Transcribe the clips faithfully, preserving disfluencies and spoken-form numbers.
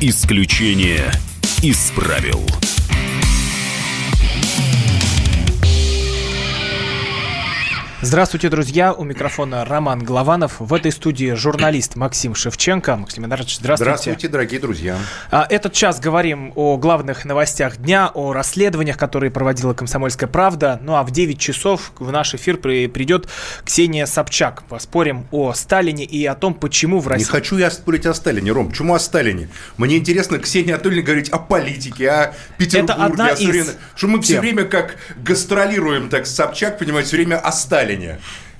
Исключение из правил. Здравствуйте, друзья. У микрофона Роман Голованов. В этой студии журналист Максим Шевченко. Максим Ильич, здравствуйте. Здравствуйте, дорогие друзья. Этот час говорим о главных новостях дня, о расследованиях, которые проводила «Комсомольская правда». Ну а в девять часов в наш эфир при- придет Ксения Собчак. Поспорим о Сталине и о том, почему в России... Не хочу я спорить о Сталине, Ром. Почему о Сталине? Мне интересно, Ксения Анатольевна, говорить о политике, о Петербурге. Это одна о Сурен... из... Что мы все Тем. время как гастролируем, так, Собчак, понимаете, все время о Сталине.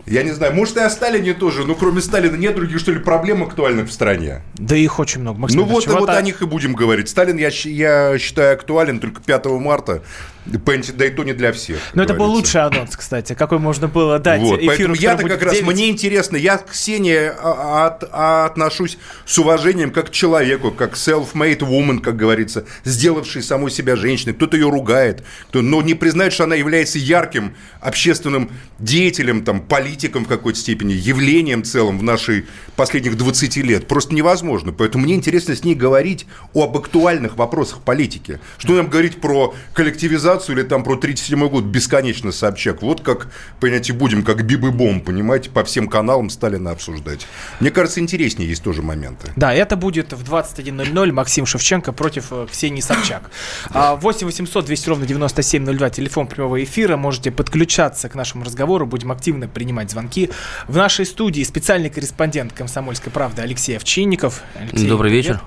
Я не знаю, может, и о Сталине тоже, но кроме Сталина нет других, что ли, проблем актуальных в стране? Да их очень много, Максим. Ну вот, вот о них и будем говорить. Сталин, я, я считаю, актуален только пятого марта. Да и то не для всех. Но это был лучший анонс, кстати, какой можно было дать вот, эфиру. Я-то как раз, мне интересно, я к Ксении от, отношусь с уважением как к человеку, как self-made woman, как говорится, сделавшей саму себя женщиной. Кто-то ее ругает, кто, но не признает, что она является ярким общественным деятелем, там, политиком в какой-то степени, явлением целым в нашей последних двадцати лет. Просто невозможно. Поэтому мне интересно с ней говорить об актуальных вопросах политики. Что нам говорить про коллективизацию или там про тридцать седьмой год бесконечно Собчак. Вот как, понимаете, будем, как бибы-бом, понимаете, по всем каналам Сталина обсуждать. Мне кажется, интереснее есть тоже моменты. Да, это будет в двадцать один ноль ноль Максим Шевченко против Ксении Собчак. восемь восемьсот двести ровно девяносто семь ноль два, телефон прямого эфира. Можете подключаться к нашему разговору, будем активно принимать звонки. В нашей студии специальный корреспондент «Комсомольской правды» Алексей Овчинников. Алексей, добрый привет. Вечер.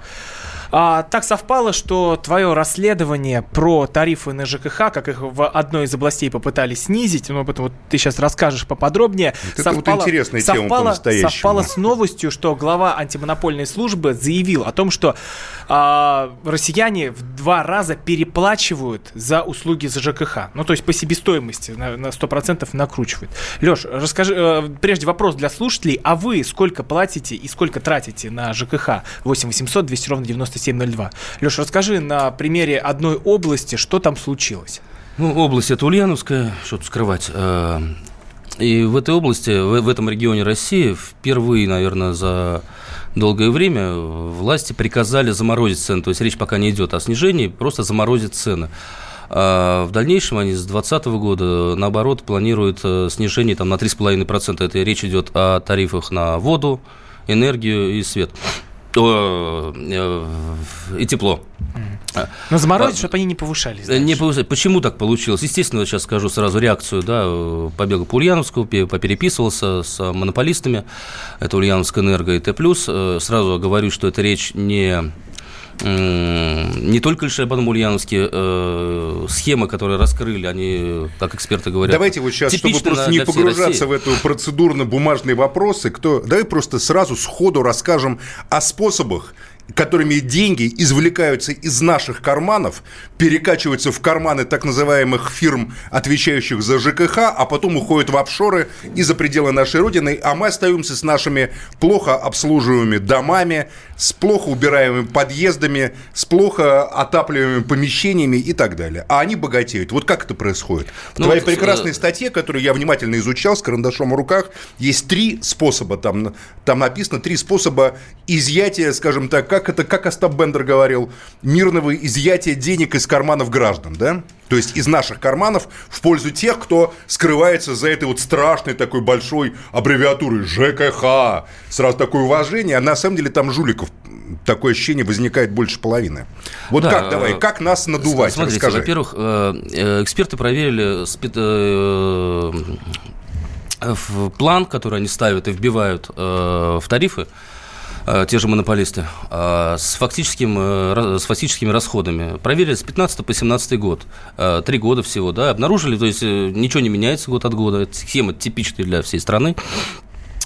А, так совпало, что твое расследование про тарифы на ЖКХ, как их в одной из областей попытались снизить, но об этом вот ты сейчас расскажешь поподробнее, вот совпало, вот интересная тема совпало, совпало с новостью, что глава антимонопольной службы заявил о том, что а, россияне в два раза переплачивают за услуги за ЖКХ. Ну, то есть по себестоимости на, на сто процентов накручивают. Леш, расскажи, прежде вопрос для слушателей, а вы сколько платите и сколько тратите на ЖКХ? восемь восемьсот двести ровно девяносто семь ноль два. Леш, расскажи на примере одной области, что там случилось. Ну, область это Ульяновская, что тут скрывать. И в этой области, в этом регионе России впервые, наверное, за долгое время власти приказали заморозить цены. То есть речь пока не идет о снижении, просто заморозить цены. А в дальнейшем они с двадцатого года, наоборот, планируют снижение там, на три целых пять десятых процента. Это речь идет о тарифах на воду, энергию и свет. И тепло. Но заморозить, а, чтобы они не повышались. Не повышались. Почему так получилось? Естественно, сейчас скажу сразу реакцию. Да, побегал по Ульяновску, попереписывался с монополистами. Это Ульяновскэнерго и Т+. Сразу говорю, что это речь не... Не только лишь об Ульяновске, э, схемы, которые раскрыли, они, как эксперты говорят... Давайте вот сейчас, чтобы просто не погружаться в эту процедурно-бумажные вопросы, кто... давай просто сразу сходу расскажем о способах, которыми деньги извлекаются из наших карманов, перекачиваются в карманы так называемых фирм, отвечающих за ЖКХ, а потом уходят в офшоры и за пределы нашей Родины, а мы остаемся с нашими плохо обслуживаемыми домами, с плохо убираемыми подъездами, с плохо отапливаемыми помещениями и так далее. А они богатеют. Вот как это происходит? В ну, твоей вот, прекрасной э... статье, которую я внимательно изучал с карандашом в руках, есть три способа, там, там написано три способа изъятия, скажем так, как это, как Остап Бендер говорил, мирного изъятия денег из карманов граждан, да? То есть из наших карманов в пользу тех, кто скрывается за этой вот страшной такой большой аббревиатурой ЖКХ. Сразу такое уважение, а на самом деле там жуликов такое ощущение возникает больше половины. Вот да, как, давай, как нас надувать? Смотрите, расскажи. Во-первых, эксперты проверили... план, который они ставят и вбивают в тарифы, те же монополисты, с, фактическим, с фактическими расходами. Проверили с пятнадцатого по семнадцатый год, три года всего, да, обнаружили, то есть ничего не меняется год от года, схема типичная для всей страны.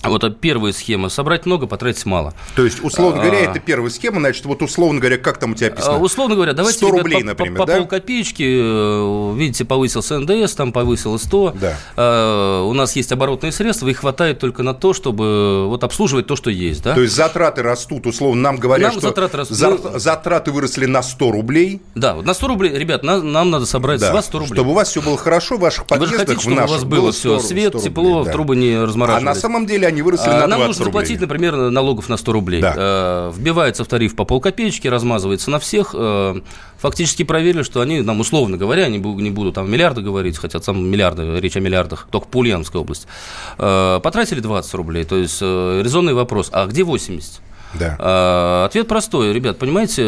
Вот первая схема – собрать много, потратить мало. То есть, условно говоря, а, это первая схема, значит, вот условно говоря, как там у тебя описано? Условно говоря, давайте сто рублей, ребят, например, по, по да? полкопеечки, видите, повысился эн дэ эс, там повысилось сто, да. а, у нас есть оборотные средства, и хватает только на то, чтобы вот обслуживать то, что есть. Да? То есть, затраты растут, условно, нам говорят, нам что затраты, раст... за... затраты выросли на сто рублей. Да, вот на сто рублей, ребят, нам, нам надо собрать да. с вас сто рублей. Чтобы у вас все было хорошо, в ваших подъездах, в наших. Вы же хотите, чтобы у вас было все, свет, тепло, да. трубы не размораживались. А на самом деле они они выросли а, на двадцать рублей. Нам нужно заплатить, например, налогов на сто рублей. Да. А, вбивается в тариф по полкопеечки, размазывается на всех. А, фактически проверили, что они, нам, условно говоря, не буду, не буду там миллиарды говорить, хотя сам миллиарды, речь о миллиардах, только по Ульяновской области, а, потратили двадцать рублей. То есть а, резонный вопрос, а где восемьдесят? Да. А, ответ простой, ребят, понимаете,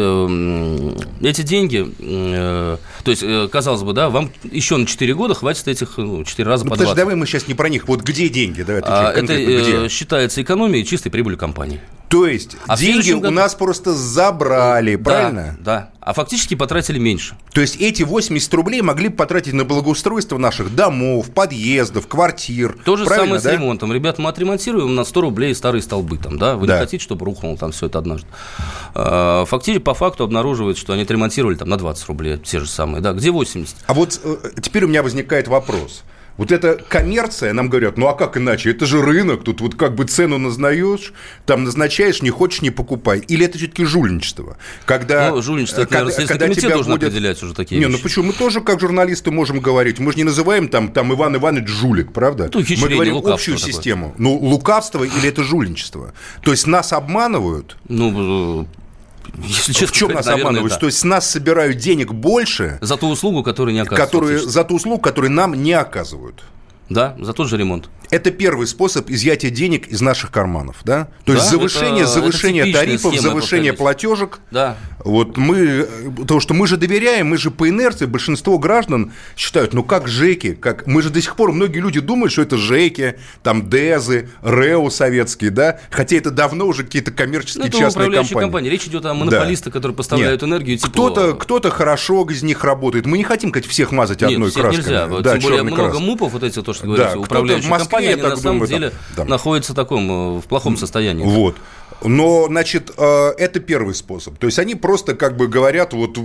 эти деньги, э, то есть, э, казалось бы, да, вам еще на четыре года хватит этих ну, четыре раза ну, по двадцать. Давай мы сейчас не про них, вот где деньги? Давай, а, это где? Считается экономией чистой прибыли компании. То есть, а деньги году... у нас просто забрали, да, правильно? Да, а фактически потратили меньше. То есть, эти восемьдесят рублей могли бы потратить на благоустройство наших домов, подъездов, квартир. То же самое, да, с ремонтом. Ребят, мы отремонтируем на сто рублей старые столбы там, да? Вы да. не хотите, чтобы рухнуло там все это однажды? Фактически, по факту обнаруживают, что они отремонтировали там на двадцать рублей, те же самые, да? Где восемьдесят? А вот теперь у меня возникает вопрос. Вот эта коммерция, нам говорят, ну а как иначе, это же рынок, тут вот как бы цену назнаешь, там назначаешь, не хочешь, не покупай. Или это все-таки жульничество? Когда, ну, жульничество, это, наверное, когда, когда тебя должен будет... определять уже такие не, вещи. Не, ну почему? Мы тоже как журналисты можем говорить, мы же не называем там, там Иван Иванович жулик, правда? Ну, мы говорим общую систему. Такое. Ну, лукавство или это жульничество? То есть нас обманывают? Ну... Если честно, в чем нас обманывают? Да. То есть с нас собирают денег больше за ту услугу, которую не оказывают. Которые, за ту услугу, которую нам не оказывают. Да, за тот же ремонт. Это первый способ изъятия денег из наших карманов, да? То да, есть завышение, это, завышение это тарифов, завышение платежек. Да. Вот мы, потому что мы же доверяем, мы же по инерции, большинство граждан считают, ну как ЖЭКи, как... мы же до сих пор, многие люди думают, что это ЖЭКи, там ДЭЗы, РЭО советские, да? Хотя это давно уже какие-то коммерческие, ну, это частные управляющие компании. компании. Речь идет о монополистах, да. которые поставляют Нет. энергию и тепло. Кто-то, кто-то хорошо из них работает. Мы не хотим, как всех мазать Нет, одной всех краской. Нельзя. Да, тем более много краской. МУПов, вот эти, то, что говорится, да, управляющие компании. Они, на думаю, самом деле там, там. находятся в, таком, в плохом состоянии. Вот. Но, значит, это первый способ. То есть они просто как бы говорят, вот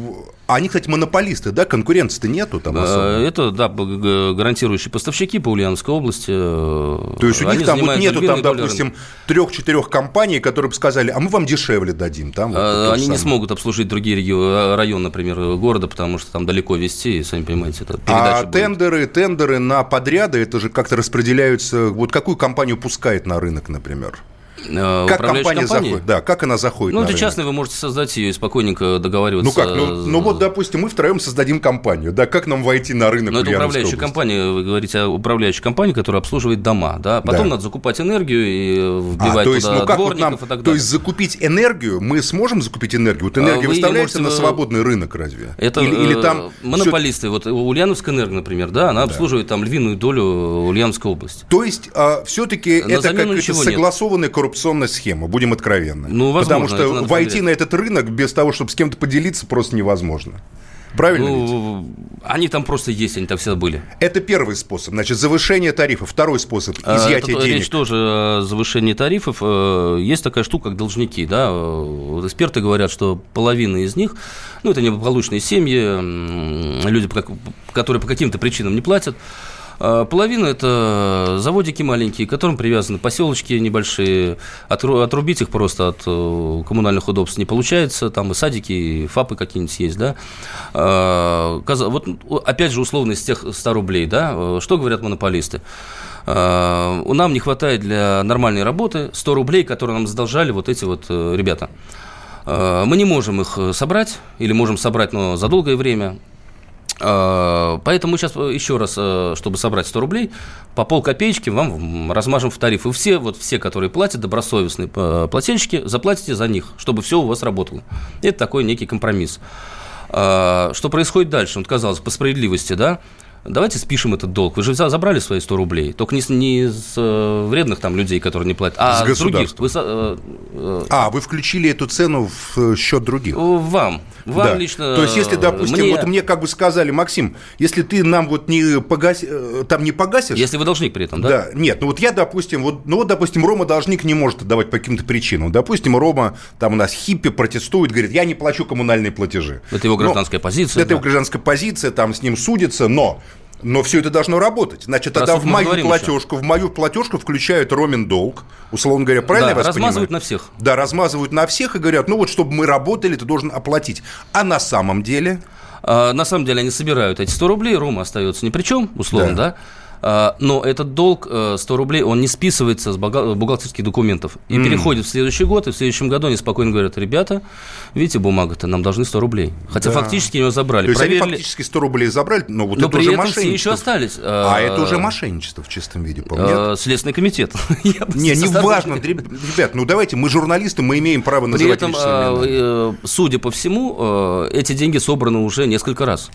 они, кстати, монополисты, да, конкуренции-то нету там особо. Это, да, гарантирующие поставщики по Ульяновской области. То есть у них там вот нету, там, допустим, трех-четырех компаний, которые бы сказали, а мы вам дешевле дадим. Там, вот, а, они не смогут обслужить другие регионы, район, например, города, потому что там далеко везти, и, сами понимаете, это передача а будет. Тендеры, тендеры на подряды, это же как-то распределяются, вот какую компанию пускает на рынок, например? Как компания заходит? Да, как она заходит? Ну, это рынок частный, вы можете создать ее и спокойненько договариваться. Ну как? Ну, ну вот, допустим, мы втроем создадим компанию. Да, как нам войти на рынок? Ну, это управляющая области? компания, вы говорите о управляющей компании, которая обслуживает дома. Да? Потом да. надо закупать энергию и вбивать а, то есть, туда ну, как дворников вот нам, и так далее. То есть закупить энергию, мы сможем закупить энергию? Вот энергия вы выставляется можете... на свободный рынок разве? Это или, или там монополисты. Все... Вот Ульяновскэнерго, например, да, она да. обслуживает там львиную долю Ульяновской области. То есть а, все-таки на это какая-то согласованная коррупция. Коррупционная схема, будем откровенны. Ну, возможно, потому что войти проверять. на этот рынок без того, чтобы с кем-то поделиться, просто невозможно. Правильно ну, ведь? Они там просто есть, они там всегда были. Это первый способ, значит, завышение тарифов. Второй способ, изъятие это, денег. Речь тоже о завышении тарифов. Есть такая штука, как должники, да. Эксперты говорят, что половина из них, ну, это неблагополучные семьи, люди, которые по каким-то причинам не платят. Половина – это заводики маленькие, к которым привязаны поселочки небольшие. Отру, отрубить их просто от коммунальных удобств не получается. Там и садики, и ФАПы какие-нибудь есть. Да? Вот, опять же, условно, из тех ста рублей. Да? Что говорят монополисты? Нам не хватает для нормальной работы сто рублей, которые нам задолжали вот эти вот ребята. Мы не можем их собрать или можем собрать, но за долгое время. Поэтому сейчас еще раз, чтобы собрать сто рублей, по полкопеечки вам размажем в тариф. И все, вот все, которые платят, добросовестные плательщики, заплатите за них, чтобы все у вас работало. Это такой некий компромисс. Что происходит дальше? Вот, казалось, по справедливости, да? Давайте спишем этот долг. Вы же забрали свои сто рублей. Только не с, не с э, вредных там людей, которые не платят, а с, с других. Вы, э, э, а, вы включили эту цену в счет других. Вам. Вам да. лично. То есть, если, допустим, мне... вот мне как бы сказали, Максим, если ты нам вот не, погас... там не погасишь... Если вы должник при этом, да? Да. Нет, ну вот я, допустим, вот, ну вот, допустим, Рома должник не может отдавать по каким-то причинам. Допустим, Рома, там у нас хиппи протестует, говорит, я не плачу коммунальные платежи. Это его гражданская но... позиция. Это да. его гражданская позиция, там с ним судится, но... Но все это должно работать. Значит, тогда в мою, платежку, в мою платежку включают Ромин долг, условно говоря, правильно да, я вас размазывают понимаю? на всех. Да, размазывают на всех и говорят, ну вот, чтобы мы работали, ты должен оплатить. А на самом деле? А, на самом деле они собирают эти сто рублей, Рома остается ни при чем, условно, да. да? но этот долг сто рублей, он не списывается с бухгалтерских документов и mm. переходит в следующий год, и в следующем году они спокойно говорят: ребята, видите, бумага-то, нам должны сто рублей. Хотя да. фактически его забрали. То есть проверили... они фактически сто рублей забрали, но вот но это уже мошенничество. Все еще остались. А, а это уже мошенничество в чистом виде, по-моему. Следственный комитет. Не, не важно, ребят, ну давайте, мы журналисты, мы имеем право называть вещественные. При этом, судя по всему, эти деньги собраны уже несколько раз.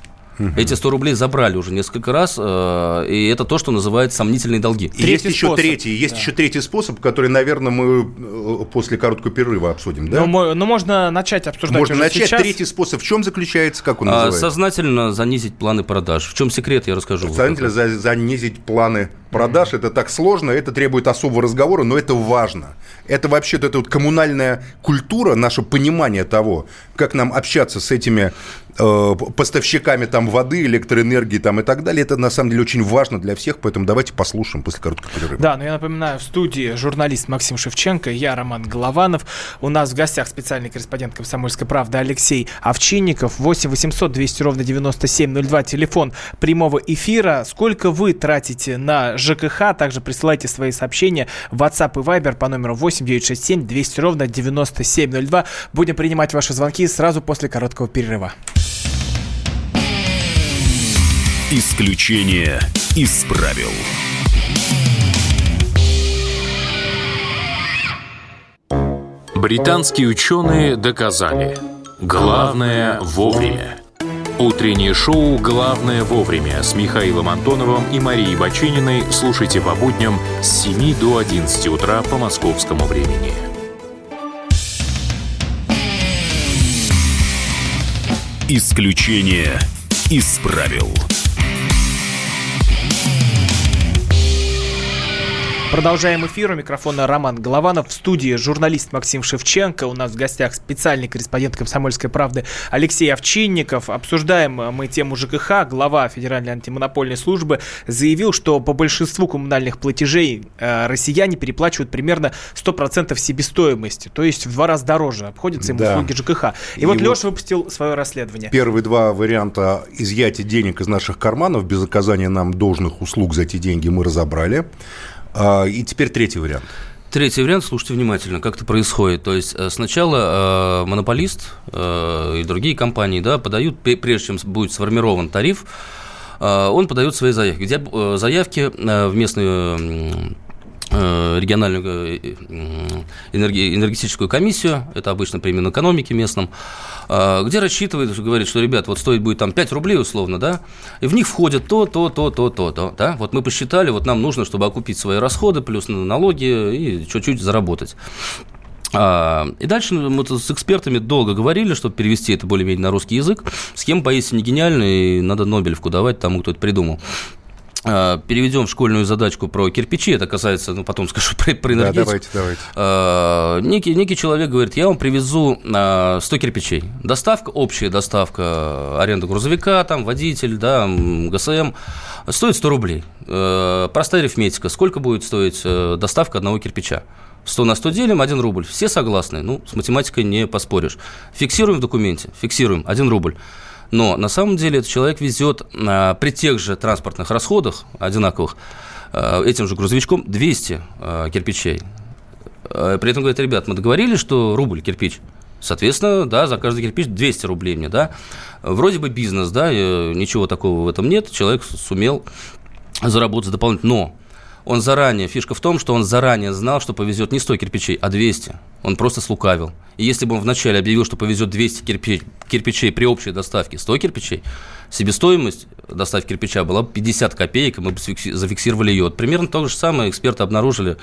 Эти сто рублей забрали уже несколько раз, и это то, что называют сомнительные долги. Третий есть еще способ. третий, есть да. еще третий способ, который, наверное, мы после короткого перерыва обсудим. Да? Но, но можно начать обсуждать. Можно начать. Сейчас. Третий способ в чем заключается, как он называется? Сознательно занизить планы продаж. В чем секрет, я расскажу. Сознательно за- занизить планы продаж. Это так сложно, это требует особого разговора, но это важно. Это вообще-то это вот коммунальная культура, наше понимание того, как нам общаться с этими э, поставщиками там, воды, электроэнергии там, и так далее. Это, на самом деле, очень важно для всех, поэтому давайте послушаем после короткого перерыва. Да, но я напоминаю, в студии журналист Максим Шевченко, я Роман Голованов. У нас в гостях специальный корреспондент «Комсомольской правды» Алексей Овчинников. восемь восемьсот двести ровно девяносто семь ноль два, телефон прямого эфира. Сколько вы тратите на ЖКХ? Также присылайте свои сообщения в WhatsApp и Viber по номеру восемь девятьсот шестьдесят семь двести ровно девяносто семь ноль два. Будем принимать ваши звонки сразу после короткого перерыва. Исключение из правил. Британские ученые доказали: главное вовремя. Утреннее шоу «Главное вовремя» с Михаилом Антоновым и Марией Бачининой слушайте по будням с семи до одиннадцати утра по московскому времени. Исключение из правил. Продолжаем эфир. У микрофона Роман Голованов. В студии журналист Максим Шевченко. У нас в гостях специальный корреспондент «Комсомольской правды» Алексей Овчинников. Обсуждаем мы тему ЖКХ. Глава Федеральной антимонопольной службы заявил, что по большинству коммунальных платежей э, россияне переплачивают примерно сто процентов себестоимости. То есть в два раза дороже обходятся им да. услуги ЖКХ. И, И вот Леша вот выпустил свое расследование. Первые два варианта изъятия денег из наших карманов без оказания нам должных услуг за эти деньги мы разобрали. И теперь третий вариант. Третий вариант, слушайте внимательно, как это происходит. То есть сначала э, монополист э, и другие компании да, подают, прежде чем будет сформирован тариф, э, он подает свои заявки. Где, э, заявки э, в местную э, региональную э, энерги, энергетическую комиссию, это обычно при Минэкономике местном, э, где рассчитывает, говорит, что, ребят, вот стоит будет там пять рублей условно, да, и в них входит то, то, то, то, то, то, да, вот мы посчитали, вот нам нужно, чтобы окупить свои расходы, плюс налоги и чуть-чуть заработать. И дальше мы с экспертами долго говорили, чтобы перевести это более-менее на русский язык, схема поистине гениальная, и надо Нобелевку давать тому, кто это придумал. Переведем в школьную задачку про кирпичи. Это касается, ну, потом скажу про, про энергетику. Да, давайте, давайте. А, некий, некий человек говорит: я вам привезу а, сто кирпичей. Доставка, общая доставка, аренда грузовика, там, водитель, да, ГСМ, стоит сто рублей. А, простая арифметика. Сколько будет стоить доставка одного кирпича? сто на сто делим, один рубль. Все согласны? Ну, с математикой не поспоришь. Фиксируем в документе. Фиксируем, один рубль. Но на самом деле этот человек везет а, при тех же транспортных расходах одинаковых а, этим же грузовичком двести а, кирпичей. А, при этом говорит: ребят, мы договорились, что рубль кирпич. Соответственно, да, за каждый кирпич двести рублей мне, да. Вроде бы бизнес, да, ничего такого в этом нет. Человек сумел заработать дополнительно. Но он заранее, фишка в том, что он заранее знал, что повезет не сто кирпичей, а двести. Он просто слукавил. И если бы он вначале объявил, что повезет двести кирпичей при общей доставке сто кирпичей, себестоимость доставки кирпича была бы пятьдесят копеек, и мы бы зафиксировали ее. Примерно то же самое эксперты обнаружили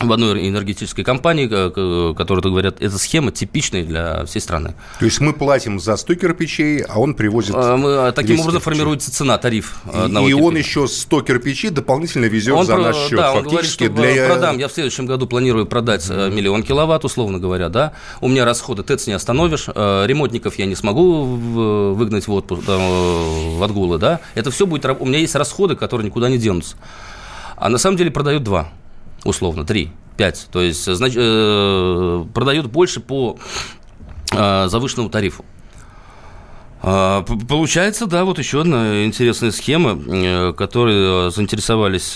в одной энергетической компании, которая, говорят, эта схема типичная для всей страны. То есть мы платим за сто кирпичей, а он привозит а мы, таким образом кирпичей. Формируется цена, тариф одного кирпича. И он еще сто кирпичей дополнительно везет он, за наш счет. Да, фактически он говорит, что для... продам. Я в следующем году планирую продать mm-hmm. миллион киловатт, условно говоря. Да? У меня расходы ТЭЦ не остановишь, ремонтников я не смогу выгнать в отпуск, в отгулы. Да? Это все будет... У меня есть расходы, которые никуда не денутся. А на самом деле продают два. Условно, три, пять. То есть знач, э, продают больше по э, завышенному тарифу. Получается, да, вот еще одна интересная схема, которой заинтересовались...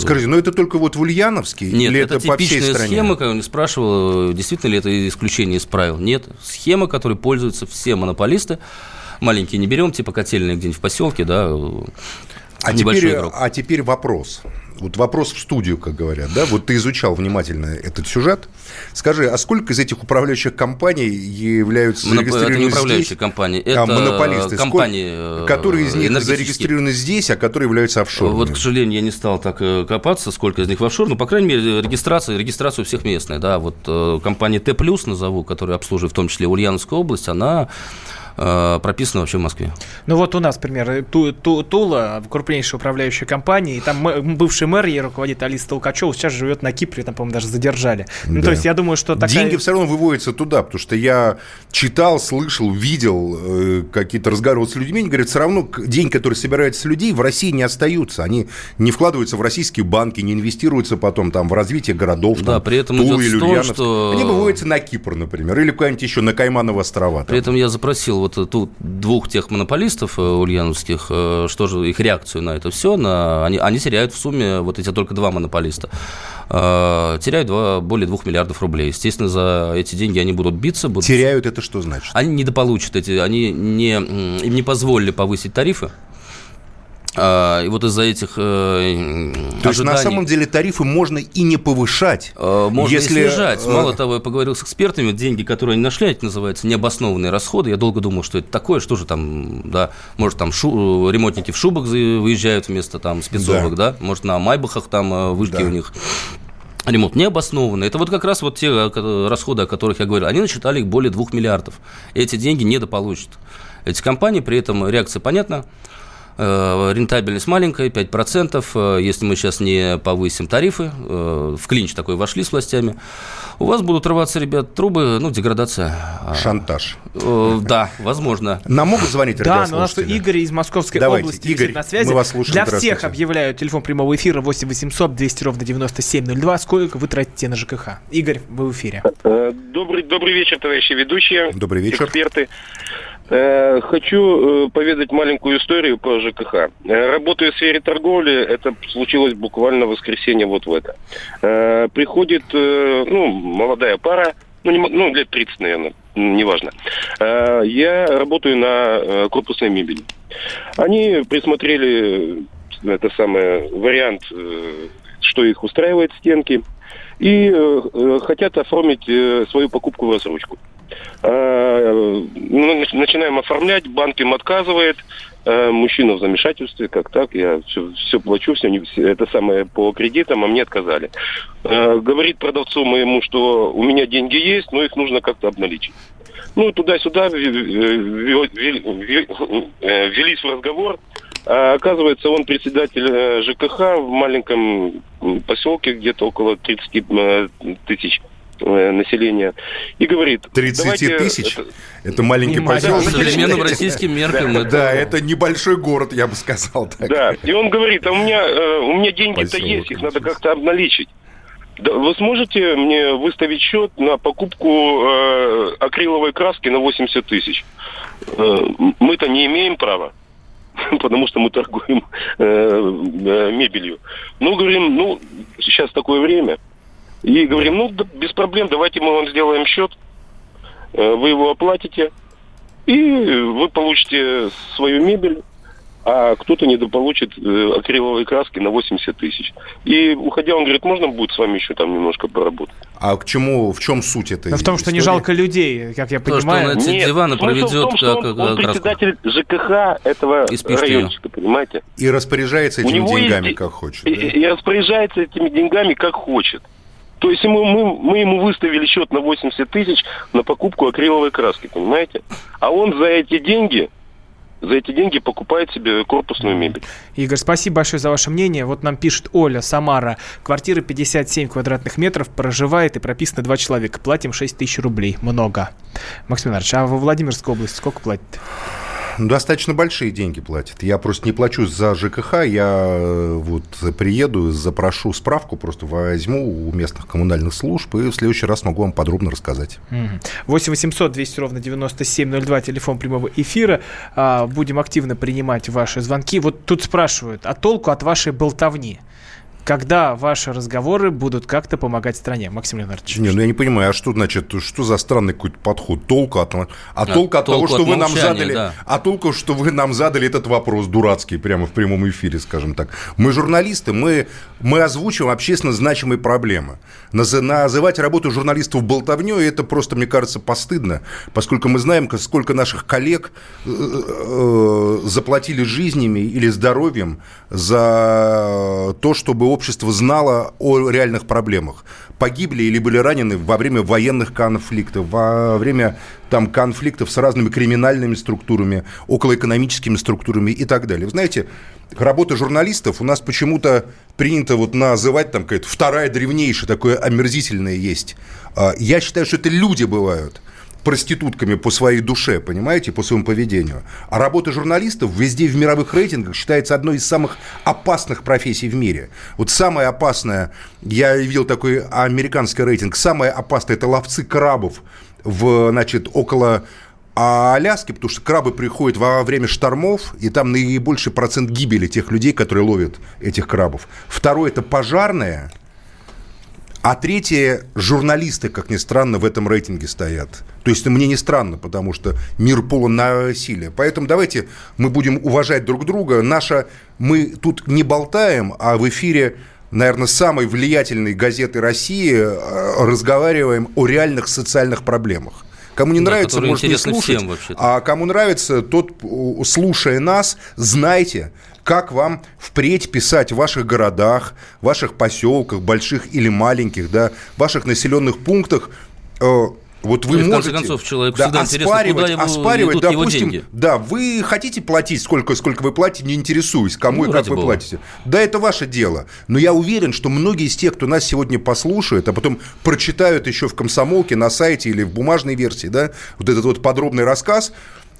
Скажите, но это только вот в Ульяновске? Нет, или это, это по всей стране? Типичная схема, когда он спрашивал, действительно ли это исключение из правил. Нет, схема, которой пользуются все монополисты. Маленькие не берем, типа котельные где-нибудь в поселке, да, а теперь, а теперь вопрос. Вот вопрос в студию, как говорят, да? Вот ты изучал внимательно этот сюжет. Скажи, а сколько из этих управляющих компаний являются зарегистрированными здесь? Это не управляющие компании, а монополисты. Компании, которые из них зарегистрированы здесь, а которые являются офшорными? Вот, к сожалению, я не стал так копаться, сколько из них в офшор. Но, по крайней мере, регистрация, регистрация у всех местная. Да? Вот компания Т+, назову, которая обслуживает в том числе Ульяновскую область, она... прописано вообще в Москве. Ну вот у нас, например, Тула, крупнейшая управляющая компания, и там бывший мэр, ее руководит Алиса Толкачева, сейчас живет на Кипре, там, по-моему, даже задержали. Да. Ну, то есть я думаю, что такая... Деньги все равно выводятся туда, потому что я читал, слышал, видел э, какие-то разговоры с людьми, они говорят, все равно деньги, которые собираются с людей, в России не остаются, они не вкладываются в российские банки, не инвестируются потом там в развитие городов, да, там, при этом Тулы или Ульяновск. Что... Они выводятся на Кипр, например, или куда-нибудь еще на Каймановы острова. Там. При этом я запросил вот тут двух тех монополистов ульяновских, что же их реакцию на это все, на, они, они теряют в сумме, вот эти только два монополиста, э, теряют два, более двух миллиардов рублей. Естественно, за эти деньги они будут биться. Будут... Теряют это что значит? Они недополучат эти, они не, им не позволили повысить тарифы. А, и вот из-за этих э, То ожиданий... есть, на самом деле, тарифы можно и не повышать. А, можно если... и снижать. Мало того, я поговорил с экспертами, деньги, которые они нашли, это называется необоснованные расходы. Я долго думал, что это такое, что же там, да, может, там шу... ремонтники в шубах выезжают вместо там спецовок, да, да? Может, на майбахах там вышки да. у них... Ремонт необоснованный. Это вот как раз вот те расходы, о которых я говорил. Они насчитали их более двух миллиардов. Эти деньги недополучат. Эти компании, при этом реакция понятна. Рентабельность маленькая, пять процентов. Если мы сейчас не повысим тарифы, в клинч такой вошли с властями, у вас будут рваться, ребят, трубы, ну, деградация. Шантаж. Да, возможно. Нам могут звонить радиослушатели? Да, у нас Игорь из Московской Давайте, области Игорь, на связи. Мы вас слушаем. Для всех объявляю телефон прямого эфира восемь восемьсот двести ровно девяносто семь ноль два. Сколько вы тратите на ЖКХ? Игорь, вы в эфире. Добрый, добрый вечер, товарищи ведущие. Добрый вечер. Эксперты. Хочу поведать маленькую историю про ЖКХ. Работаю в сфере торговли, это случилось буквально в воскресенье вот в это. Приходит, ну, молодая пара, ну, не, ну лет тридцать, наверное, неважно. Я работаю на корпусной мебели. Они присмотрели, это самое, вариант, что их устраивает стенки, и хотят оформить свою покупку в рассрочку. Начинаем оформлять, банк им отказывает, мужчина в замешательстве, как так, я все, все плачу, все, все это самое по кредитам, а мне отказали. Говорит продавцу моему, что у меня деньги есть, но их нужно как-то обналичить. Ну, туда-сюда велись в разговор. А оказывается, он председатель ЖКХ в маленьком поселке, где-то около тридцать тысяч населения, и говорит... тридцать тысяч? Это, это маленький поселок. Современным российским меркам. Да, это... да, это небольшой город, я бы сказал так. Да, и он говорит, а у меня, у меня деньги-то есть, их надо как-то обналичить. Да, вы сможете мне выставить счет на покупку э, акриловой краски на восемьдесят тысяч? Э, мы-то не имеем права, потому что мы торгуем э, мебелью. Ну, говорим, ну, сейчас такое время. И говорим, ну, да, без проблем, давайте мы вам сделаем счет, вы его оплатите, и вы получите свою мебель, а кто-то недополучит акриловой краски на восемьдесят тысяч. И, уходя, он говорит, можно будет с вами еще там немножко поработать? А к чему, в чем суть этой истории? В том, что истории? Не жалко людей, как я то, понимаю. То, что он эти диваны проведет... Нет, в том, что он, он председатель ЖКХ этого райончика, понимаете? И распоряжается этими деньгами, есть, как хочет. И, да? и распоряжается этими деньгами, как хочет. То есть мы, мы, мы ему выставили счет на восемьдесят тысяч на покупку акриловой краски, понимаете? А он за эти деньги, за эти деньги покупает себе корпусную мебель. Игорь, спасибо большое за ваше мнение. Вот нам пишет Оля, Самара. Квартира пятьдесят семь квадратных метров, проживает и прописано два человека. Платим шесть тысяч рублей. Много. Максим Ильич, а во Владимирской области сколько платит? достаточно большие деньги платят. Я просто не плачу за ЖКХ. Я вот приеду, запрошу справку, просто возьму у местных коммунальных служб и в следующий раз могу вам подробно рассказать. восемь восемьсот двести ровно девяносто семь ноль два, телефон прямого эфира. Будем активно принимать ваши звонки. Вот тут спрашивают, а толку от вашей болтовни? Когда ваши разговоры будут как-то помогать стране, Максим Леонардович? Не, ну я не понимаю, а что значит, что за странный какой-то подход? Толку от, а а толку от толку того, что от вы нам задали, да. а толку, что вы нам задали этот вопрос дурацкий прямо в прямом эфире, скажем так. Мы журналисты, мы, мы озвучиваем общественно значимые проблемы. Называть работу журналистов болтовнёй, это просто, мне кажется, постыдно, поскольку мы знаем, сколько наших коллег заплатили жизнями или здоровьем за то, чтобы общество знало о реальных проблемах. Погибли или были ранены во время военных конфликтов, во время там, конфликтов с разными криминальными структурами, околоэкономическими структурами и так далее. Вы знаете, работа журналистов у нас почему-то принято вот называть там какая-то вторая древнейшая, такое омерзительное есть. Я считаю, что это люди бывают проститутками по своей душе, понимаете, по своему поведению. А работа журналистов везде в мировых рейтингах считается одной из самых опасных профессий в мире. Вот самое опасное, я видел такой американский рейтинг, самое опасное – это ловцы крабов в, значит, около Аляски, потому что крабы приходят во время штормов, и там наибольший процент гибели тех людей, которые ловят этих крабов. Второе – это пожарные. А третье, журналисты, как ни странно, в этом рейтинге стоят. То есть мне не странно, потому что мир полон насилия. Поэтому давайте мы будем уважать друг друга. Наша, мы тут не болтаем, а в эфире, наверное, самой влиятельной газеты России разговариваем о реальных социальных проблемах. Кому не да, нравится, можно не слушать. Всем, а кому нравится, тот, слушая нас, знайте, как вам впредь писать в ваших городах, ваших поселках, больших или маленьких, да, ваших населенных пунктах. Э, вот вы и можете, в конце концов, человеку да, всегда оспаривать, интересно, куда ему идут его деньги. Да, вы хотите платить, сколько, сколько вы платите, не интересуюсь, кому ну, и как вы Бога. платите. Да, это ваше дело. Но я уверен, что многие из тех, кто нас сегодня послушает, а потом прочитают еще в «Комсомолке», на сайте или в бумажной версии, да, вот этот вот подробный рассказ,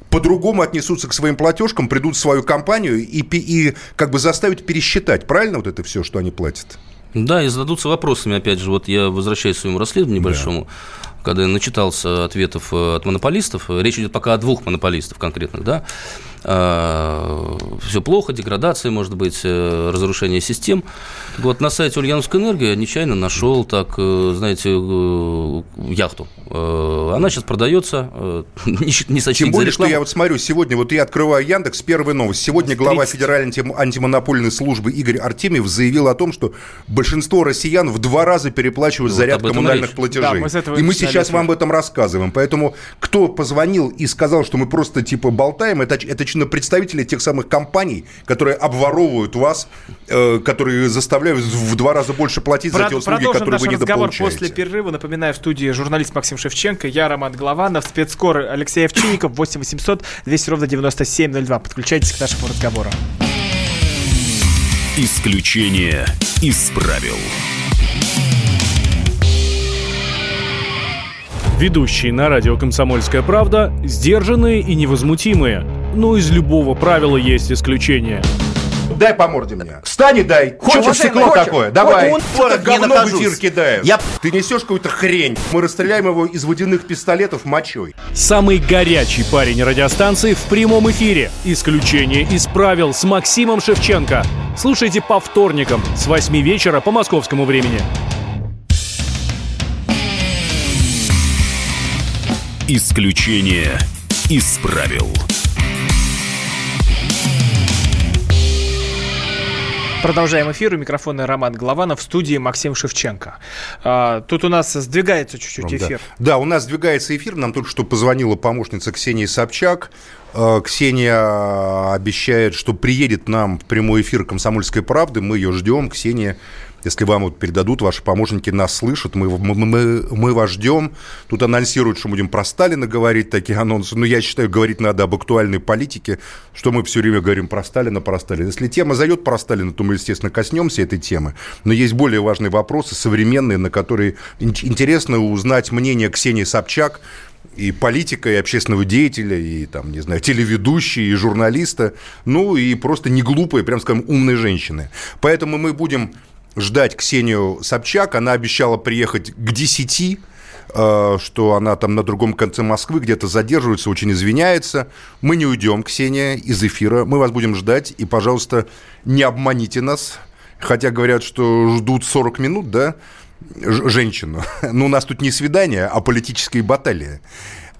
по-другому отнесутся к своим платежкам, придут в свою компанию и, и как бы заставят пересчитать, правильно, вот это все, что они платят? Да, и зададутся вопросами, опять же, вот я возвращаюсь к своему расследованию небольшому, да. когда я начитался ответов от монополистов, речь идет пока о двух монополистах конкретных, да, все плохо, деградация, может быть, разрушение систем. Вот на сайте Ульяновскэнерго я нечаянно нашел, так, знаете, яхту. Она сейчас продается, не сочтите. Тем более, что я вот смотрю, сегодня, вот я открываю Яндекс, первая новость. Сегодня глава Федеральной антимонопольной службы Игорь Артемьев заявил о том, что большинство россиян в два раза переплачивают за ряд коммунальных платежей. И мы сейчас вам об этом рассказываем. Поэтому кто позвонил и сказал, что мы просто типа болтаем, это это представители тех самых компаний, которые обворовывают вас, э, которые заставляют в два раза больше платить Про, за те услуги, которые вы недополучаете. Продолжим наш разговор после перерыва. Напоминаю, в студии журналист Максим Шевченко, я Роман Голованов, спецкор Алексей Овчинников, восемь восемьсот двести ровно девяносто семь ноль два. Подключайтесь к нашему разговору. Исключение из правил. Ведущие на радио «Комсомольская правда» сдержанные и невозмутимые. Но из любого правила есть исключение. Дай по морде мне. Встань и дай. Хочешь Чего стекло хочешь? такое? Давай. Вот он, говно в эфир кидает. Я... Ты несешь какую-то хрень. Мы расстреляем его из водяных пистолетов мочой. Самый горячий парень радиостанции в прямом эфире. Исключение из правил с Максимом Шевченко. Слушайте по вторникам с восемь вечера по московскому времени. Исключение из правил. Продолжаем эфир. У микрофона Роман Голованов, в студии Максим Шевченко. А, тут у нас сдвигается чуть-чуть Ром, эфир. Да. да, у нас сдвигается эфир. Нам только что позвонила помощница Ксения Собчак. Ксения обещает, что приедет нам в прямой эфир «Комсомольской правды». Мы ее ждем. Ксения, если вам вот передадут, ваши помощники нас слышат, мы, мы, мы, мы вас ждем. Тут анонсируют, что будем про Сталина говорить, такие анонсы. Но я считаю, говорить надо об актуальной политике, что мы все время говорим про Сталина, про Сталина. Если тема зайдет про Сталина, то мы, естественно, коснемся этой темы. Но есть более важные вопросы, современные, на которые интересно узнать мнение Ксении Собчак, и политика, и общественного деятеля, и, там, не знаю, телеведущие, и журналиста, ну, и просто не глупые, прям скажем, умные женщины. Поэтому мы будем ждать Ксению Собчак. Она обещала приехать к десяти, что она там на другом конце Москвы где-то задерживается, очень извиняется. Мы не уйдем, Ксения, из эфира. Мы вас будем ждать, и, пожалуйста, не обманите нас. Хотя говорят, что ждут сорок минут, да, женщину. Но у нас тут не свидание, а политические баталии,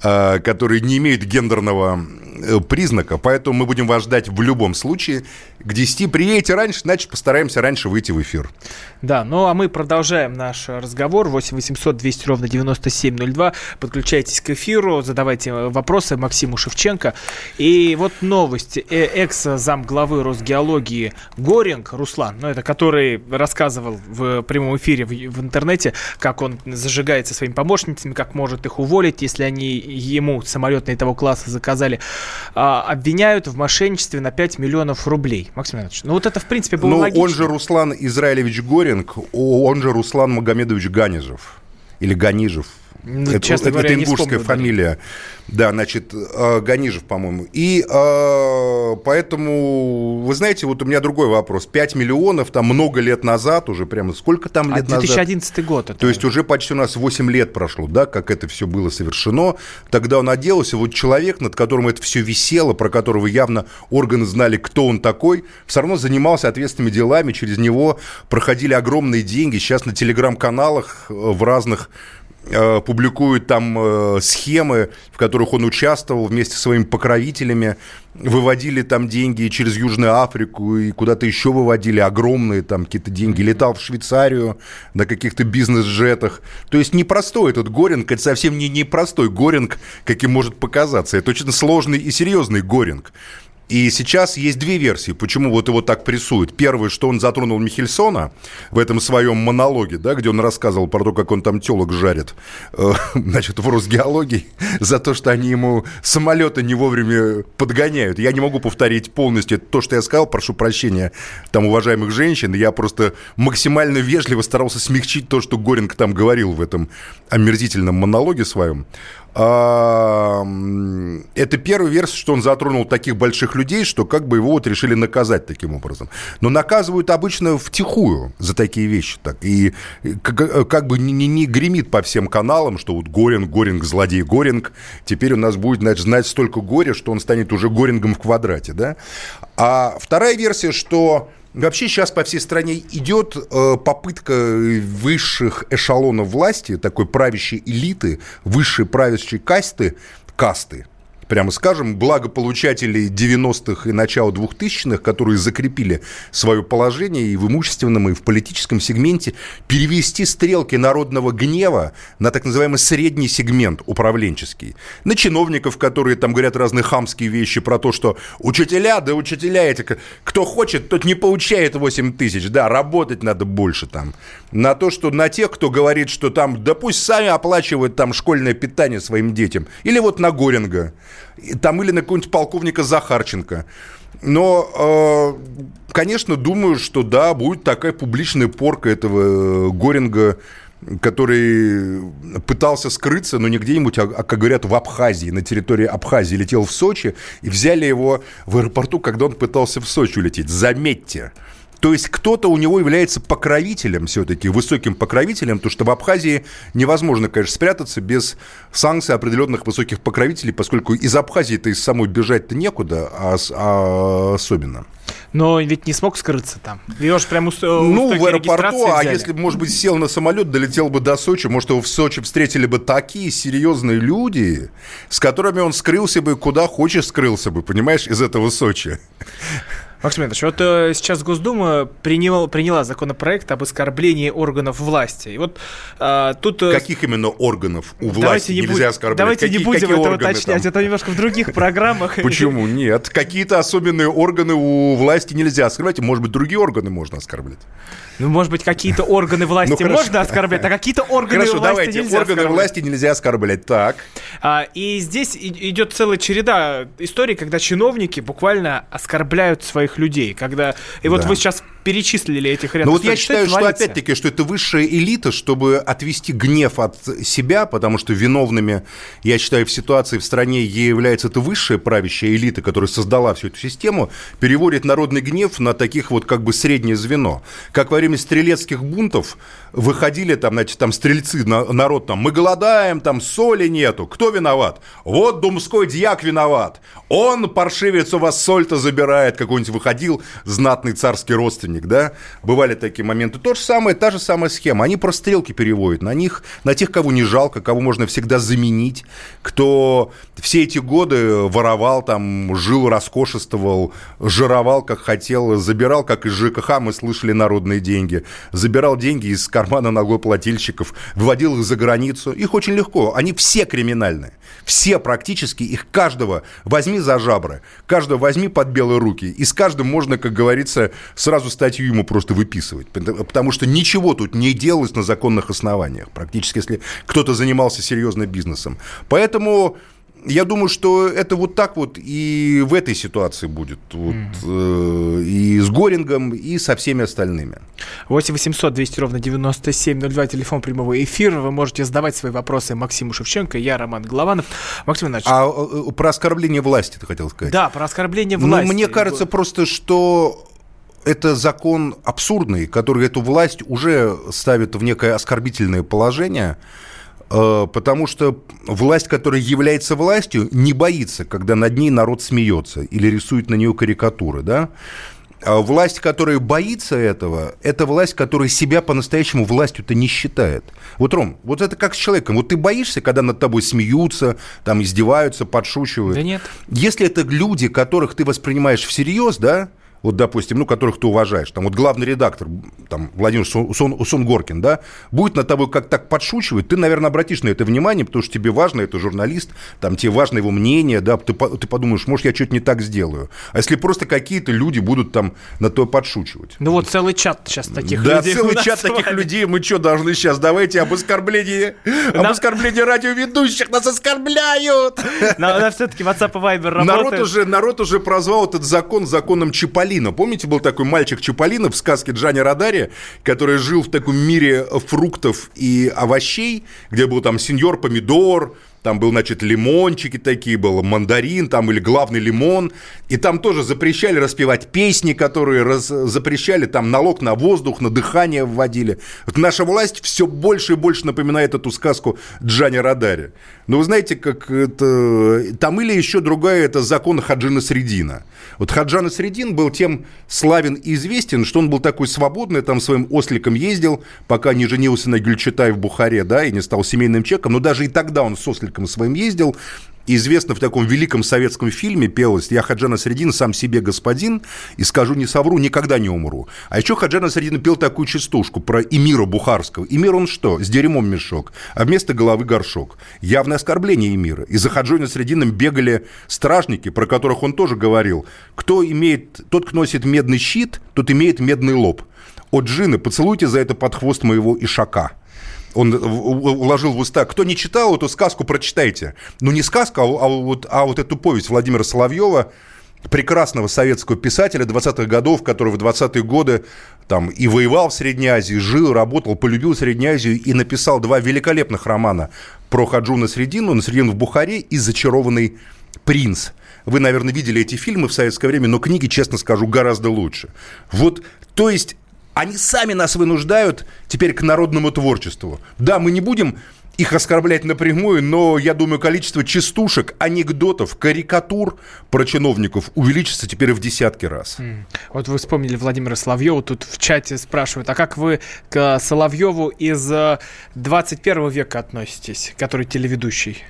которые не имеют гендерного признака. Поэтому мы будем вас ждать в любом случае. К десяти приедете раньше, значит, постараемся раньше выйти в эфир. Да, ну а мы продолжаем наш разговор. восемь восемьсот двести ровно девяносто семь ноль два. Подключайтесь к эфиру, задавайте вопросы Максиму Шевченко. И вот новость. Экс-замглавы Росгеологии Горринг, Руслан, ну это который рассказывал в прямом эфире в, в интернете, как он зажигает со своими помощницами, как может их уволить, если они ему самолетные того класса заказали, а, обвиняют в мошенничестве на пять миллионов рублей. Максим Иванович, ну вот это в принципе было ну, логично. Ну он же Руслан Израилевич Горринг, он же Руслан Магомедович Ганижев. Или Ганижев. Ну, это, честно это, говоря, это ингушская фамилия. Да, значит, Ганижев, по-моему. И э, поэтому, вы знаете, вот у меня другой вопрос. пять миллионов, там много лет назад уже, прямо сколько там лет назад? две тысячи одиннадцатый год. Это... То есть уже почти у нас восемь лет прошло, да, как это все было совершено. Тогда он оделся, вот человек, над которым это все висело, про которого явно органы знали, кто он такой, все равно занимался ответственными делами, через него проходили огромные деньги. Сейчас на телеграм-каналах в разных... публикуют там схемы, в которых он участвовал вместе со своими покровителями, выводили там деньги через Южную Африку и куда-то еще выводили огромные там какие-то деньги, летал в Швейцарию на каких-то бизнес-джетах. То есть непростой этот Горринг, это совсем не непростой Горринг, каким может показаться. Это очень сложный и серьезный Горринг. И сейчас есть две версии, почему вот его так прессуют. Первое, что он затронул Михельсона в этом своем монологе, да, где он рассказывал про то, как он там телок жарит, э, значит, в Росгеологии, за то, что они ему самолеты не вовремя подгоняют. Я не могу повторить полностью то, что я сказал, прошу прощения, там, уважаемых женщин. Я просто максимально вежливо старался смягчить то, что Горринг там говорил в этом омерзительном монологе своем. Это первая версия, что он затронул таких больших людей, что как бы его вот решили наказать таким образом. Но наказывают обычно втихую за такие вещи. Так. И как бы не, не, не гремит по всем каналам, что вот Горринг, Горринг, злодей Горринг. Теперь у нас будет, значит, знать столько горя, что он станет уже Горрингом в квадрате. Да? А вторая версия, что... Вообще сейчас по всей стране идет попытка высших эшелонов власти, такой правящей элиты, высшей правящей касты, касты, прямо скажем, благополучателей девяностых и начала двухтысячных, которые закрепили свое положение и в имущественном, и в политическом сегменте, перевести стрелки народного гнева на так называемый средний сегмент управленческий. На чиновников, которые там говорят разные хамские вещи про то, что учителя, да учителя эти, кто хочет, тот не получает восемь тысяч, да, работать надо больше там. На то, что на тех, кто говорит, что там, да пусть сами оплачивают там школьное питание своим детям. Или вот на Горринга. Там или на какого-нибудь полковника Захарченко. Но, э, конечно, думаю, что да, будет такая публичная порка этого Горринга, который пытался скрыться, но не где-нибудь, а, как говорят, в Абхазии, на территории Абхазии. Летел в Сочи, и взяли его в аэропорту, когда он пытался в Сочи улететь. Заметьте. То есть кто-то у него является покровителем все-таки, высоким покровителем, потому что в Абхазии невозможно, конечно, спрятаться без санкций определенных высоких покровителей, поскольку из Абхазии-то и самой бежать-то некуда, а, а особенно. Но ведь не смог скрыться там. Его же прям у, ну, в аэропорту, а если бы, может быть, сел на самолет, долетел бы до Сочи, может, его в Сочи встретили бы такие серьезные люди, с которыми он скрылся бы, куда хочешь скрылся бы, понимаешь, из этого Сочи. Максим Иванович, вот э, сейчас Госдума приняла, приняла законопроект об оскорблении органов власти. И вот э, тут... Э, каких именно органов у власти не нельзя бу- оскорблять? Давайте какие, не будем какие этого уточнять, это немножко в других программах. Почему? Нет. Какие-то особенные органы у власти нельзя оскорблять, может быть, другие органы можно оскорблять. Ну, может быть, какие-то органы власти можно оскорблять, а какие-то органы власти нельзя оскорблять. Хорошо, давайте, органы власти нельзя оскорблять, так. И здесь идет целая череда историй, когда чиновники буквально оскорбляют своих людей, когда... И вот да. Вы сейчас перечислили этих рядом. Ну вот я считаю, что опять-таки, что это высшая элита, чтобы отвести гнев от себя, потому что виновными, я считаю, в ситуации в стране является эта высшая правящая элита, которая создала всю эту систему, переводит народный гнев на таких вот как бы среднее звено. Как во время стрелецких бунтов выходили там, знаете, там стрельцы, народ там, мы голодаем, там соли нету, кто виноват? Вот думской дьяк виноват, он, паршивец, у вас соль-то забирает, какой-нибудь выходил знатный царский родственник, да? Бывали такие моменты. То же самое, та же самая схема. Они просто стрелки переводят на них, на тех, кого не жалко, кого можно всегда заменить, кто все эти годы воровал, там, жил, роскошествовал, жировал, как хотел, забирал, как из ЖКХ мы слышали, народные деньги, забирал деньги из кармана налогоплательщиков, выводил их за границу. Их очень легко. Они все криминальные. Все практически. Их каждого возьми за жабры, каждого возьми под белые руки. И с каждым можно, как говорится, сразу статью ему просто выписывать. Потому что ничего тут не делалось на законных основаниях. Практически, если кто-то занимался серьезно бизнесом. Поэтому... я думаю, что это вот так вот и в этой ситуации будет. Вот, mm. э, и с Горрингом, и со всеми остальными. восемь восемьсот двести ровно девяносто семь ноль два, телефон прямого эфира. Вы можете задавать свои вопросы Максиму Шевченко. Я Роман Голованов. Максим Иванович. А про оскорбление власти ты хотел сказать? Да, про оскорбление власти. Ну, мне кажется просто, что... это закон абсурдный, который эту власть уже ставит в некое оскорбительное положение, потому что власть, которая является властью, не боится, когда над ней народ смеется или рисует на нее карикатуры, да? А власть, которая боится этого, это власть, которая себя по-настоящему властью-то не считает. Вот, Ром, вот это как с человеком. Вот ты боишься, когда над тобой смеются, там издеваются, подшучивают? Да нет. Если это люди, которых ты воспринимаешь всерьез, да? Вот, допустим, ну, которых ты уважаешь. Там вот главный редактор, там, Владимир Сунгоркин, да, будет над тобой как-то так подшучивать, ты, наверное, обратишь на это внимание, потому что тебе важно, это журналист, там, тебе важно его мнение, да, ты, ты подумаешь, может, я что-то не так сделаю. А если просто какие-то люди будут там над тобой подшучивать? Ну, вот целый чат сейчас таких да, людей. Да, целый чат таких людей. Мы что, должны сейчас, давайте об оскорблении, об оскорблении радиоведущих, нас оскорбляют! Надо все-таки WhatsApp и Viber работает. Народ уже прозвал этот закон законом Чиполлино. Помните, был такой мальчик Чиполлино в сказке Джанни Родари, который жил в таком мире фруктов и овощей, где был там сеньор помидор, там был, значит, лимончики такие, был мандарин, там или главный лимон, и там тоже запрещали распевать песни, которые раз... запрещали, там налог на воздух, на дыхание вводили. Вот наша власть все больше и больше напоминает эту сказку Джанни Родари. Но вы знаете, как это... там или еще другая, это закон Ходжи Насреддина. Вот Ходжа Насреддин был тем славен и известен, что он был такой свободный, там своим осликом ездил, пока не женился на Гюльчатай в Бухаре, да, и не стал семейным человеком, но даже и тогда он с осликом своим ездил. Известно в таком великом советском фильме пелось «Я Ходжа Насреддин, сам себе господин, и скажу, не совру, никогда не умру». А еще Ходжа Насреддин пел такую частушку про эмира Бухарского. Эмир он что? С дерьмом мешок, а вместо головы горшок. Явное оскорбление эмира. И за Ходжой Насреддином бегали стражники, про которых он тоже говорил. Кто имеет, тот, кто носит медный щит, тот имеет медный лоб. О, джины, поцелуйте за это под хвост моего ишака. Он уложил в уста. Кто не читал эту сказку, прочитайте. Ну, не сказку, а, а, вот, а вот эту повесть Владимира Соловьева, прекрасного советского писателя двадцатых годов, который в двадцатые годы там, и воевал в Средней Азии, жил, работал, полюбил Среднюю Азию и написал два великолепных романа про Ходжу Насреддину, Насреддин в Бухаре и «Зачарованный принц». Вы, наверное, видели эти фильмы в советское время, но книги, честно скажу, гораздо лучше. Вот, то есть... они сами нас вынуждают теперь к народному творчеству. Да, мы не будем их оскорблять напрямую, но, я думаю, количество частушек, анекдотов, карикатур про чиновников увеличится теперь в десятки раз. Mm. Вот вы вспомнили Владимира Соловьева, тут в чате спрашивают, а как вы к Соловьеву из двадцать первого века относитесь, который телеведущий?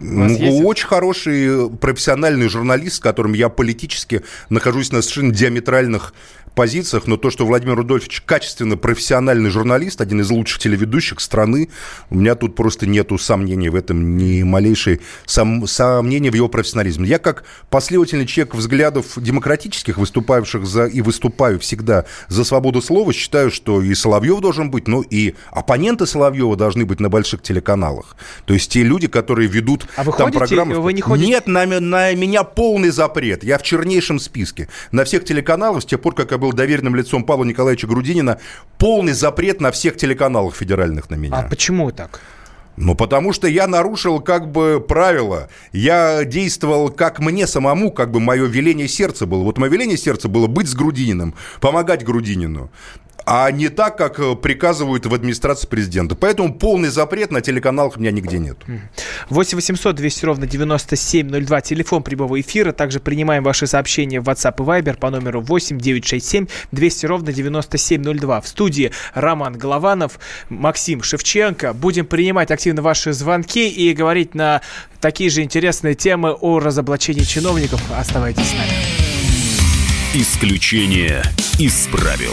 Ну, очень хороший профессиональный журналист, с которым я политически нахожусь на совершенно диаметральных позициях, но то, что Владимир Рудольфович качественно профессиональный журналист, один из лучших телеведущих страны, у меня тут просто нету сомнений в этом, ни малейшей сом- сомнения в его профессионализме. Я как последовательный человек взглядов демократических, выступавших за и выступаю всегда за свободу слова, считаю, что и Соловьев должен быть, но и оппоненты Соловьева должны быть на больших телеканалах. То есть те люди, которые ведут а вы там ходите, программы... Вы не ходите? Нет, на, на меня полный запрет. Я в чернейшем списке. На всех телеканалах с тех пор, как я был доверенным лицом Павла Николаевича Грудинина, полный запрет на всех телеканалах федеральных на меня. А почему так? Ну, потому что я нарушил как бы правила. Я действовал как мне самому, как бы мое веление сердца было. Вот мое веление сердца было быть с Грудининым, помогать Грудинину. А не так, как приказывают в администрации президента. Поэтому полный запрет на телеканалах у меня нигде нет. восемь восемьсот двести ровно девяносто семь ноль два. Телефон прямого эфира. Также принимаем ваши сообщения в WhatsApp и Viber по номеру восемь девятьсот шестьдесят семь двести ровно девяносто семь ноль два. В студии Роман Голованов, Максим Шевченко. Будем принимать активно ваши звонки и говорить на такие же интересные темы о разоблачении чиновников. Оставайтесь с нами. Исключение из правил.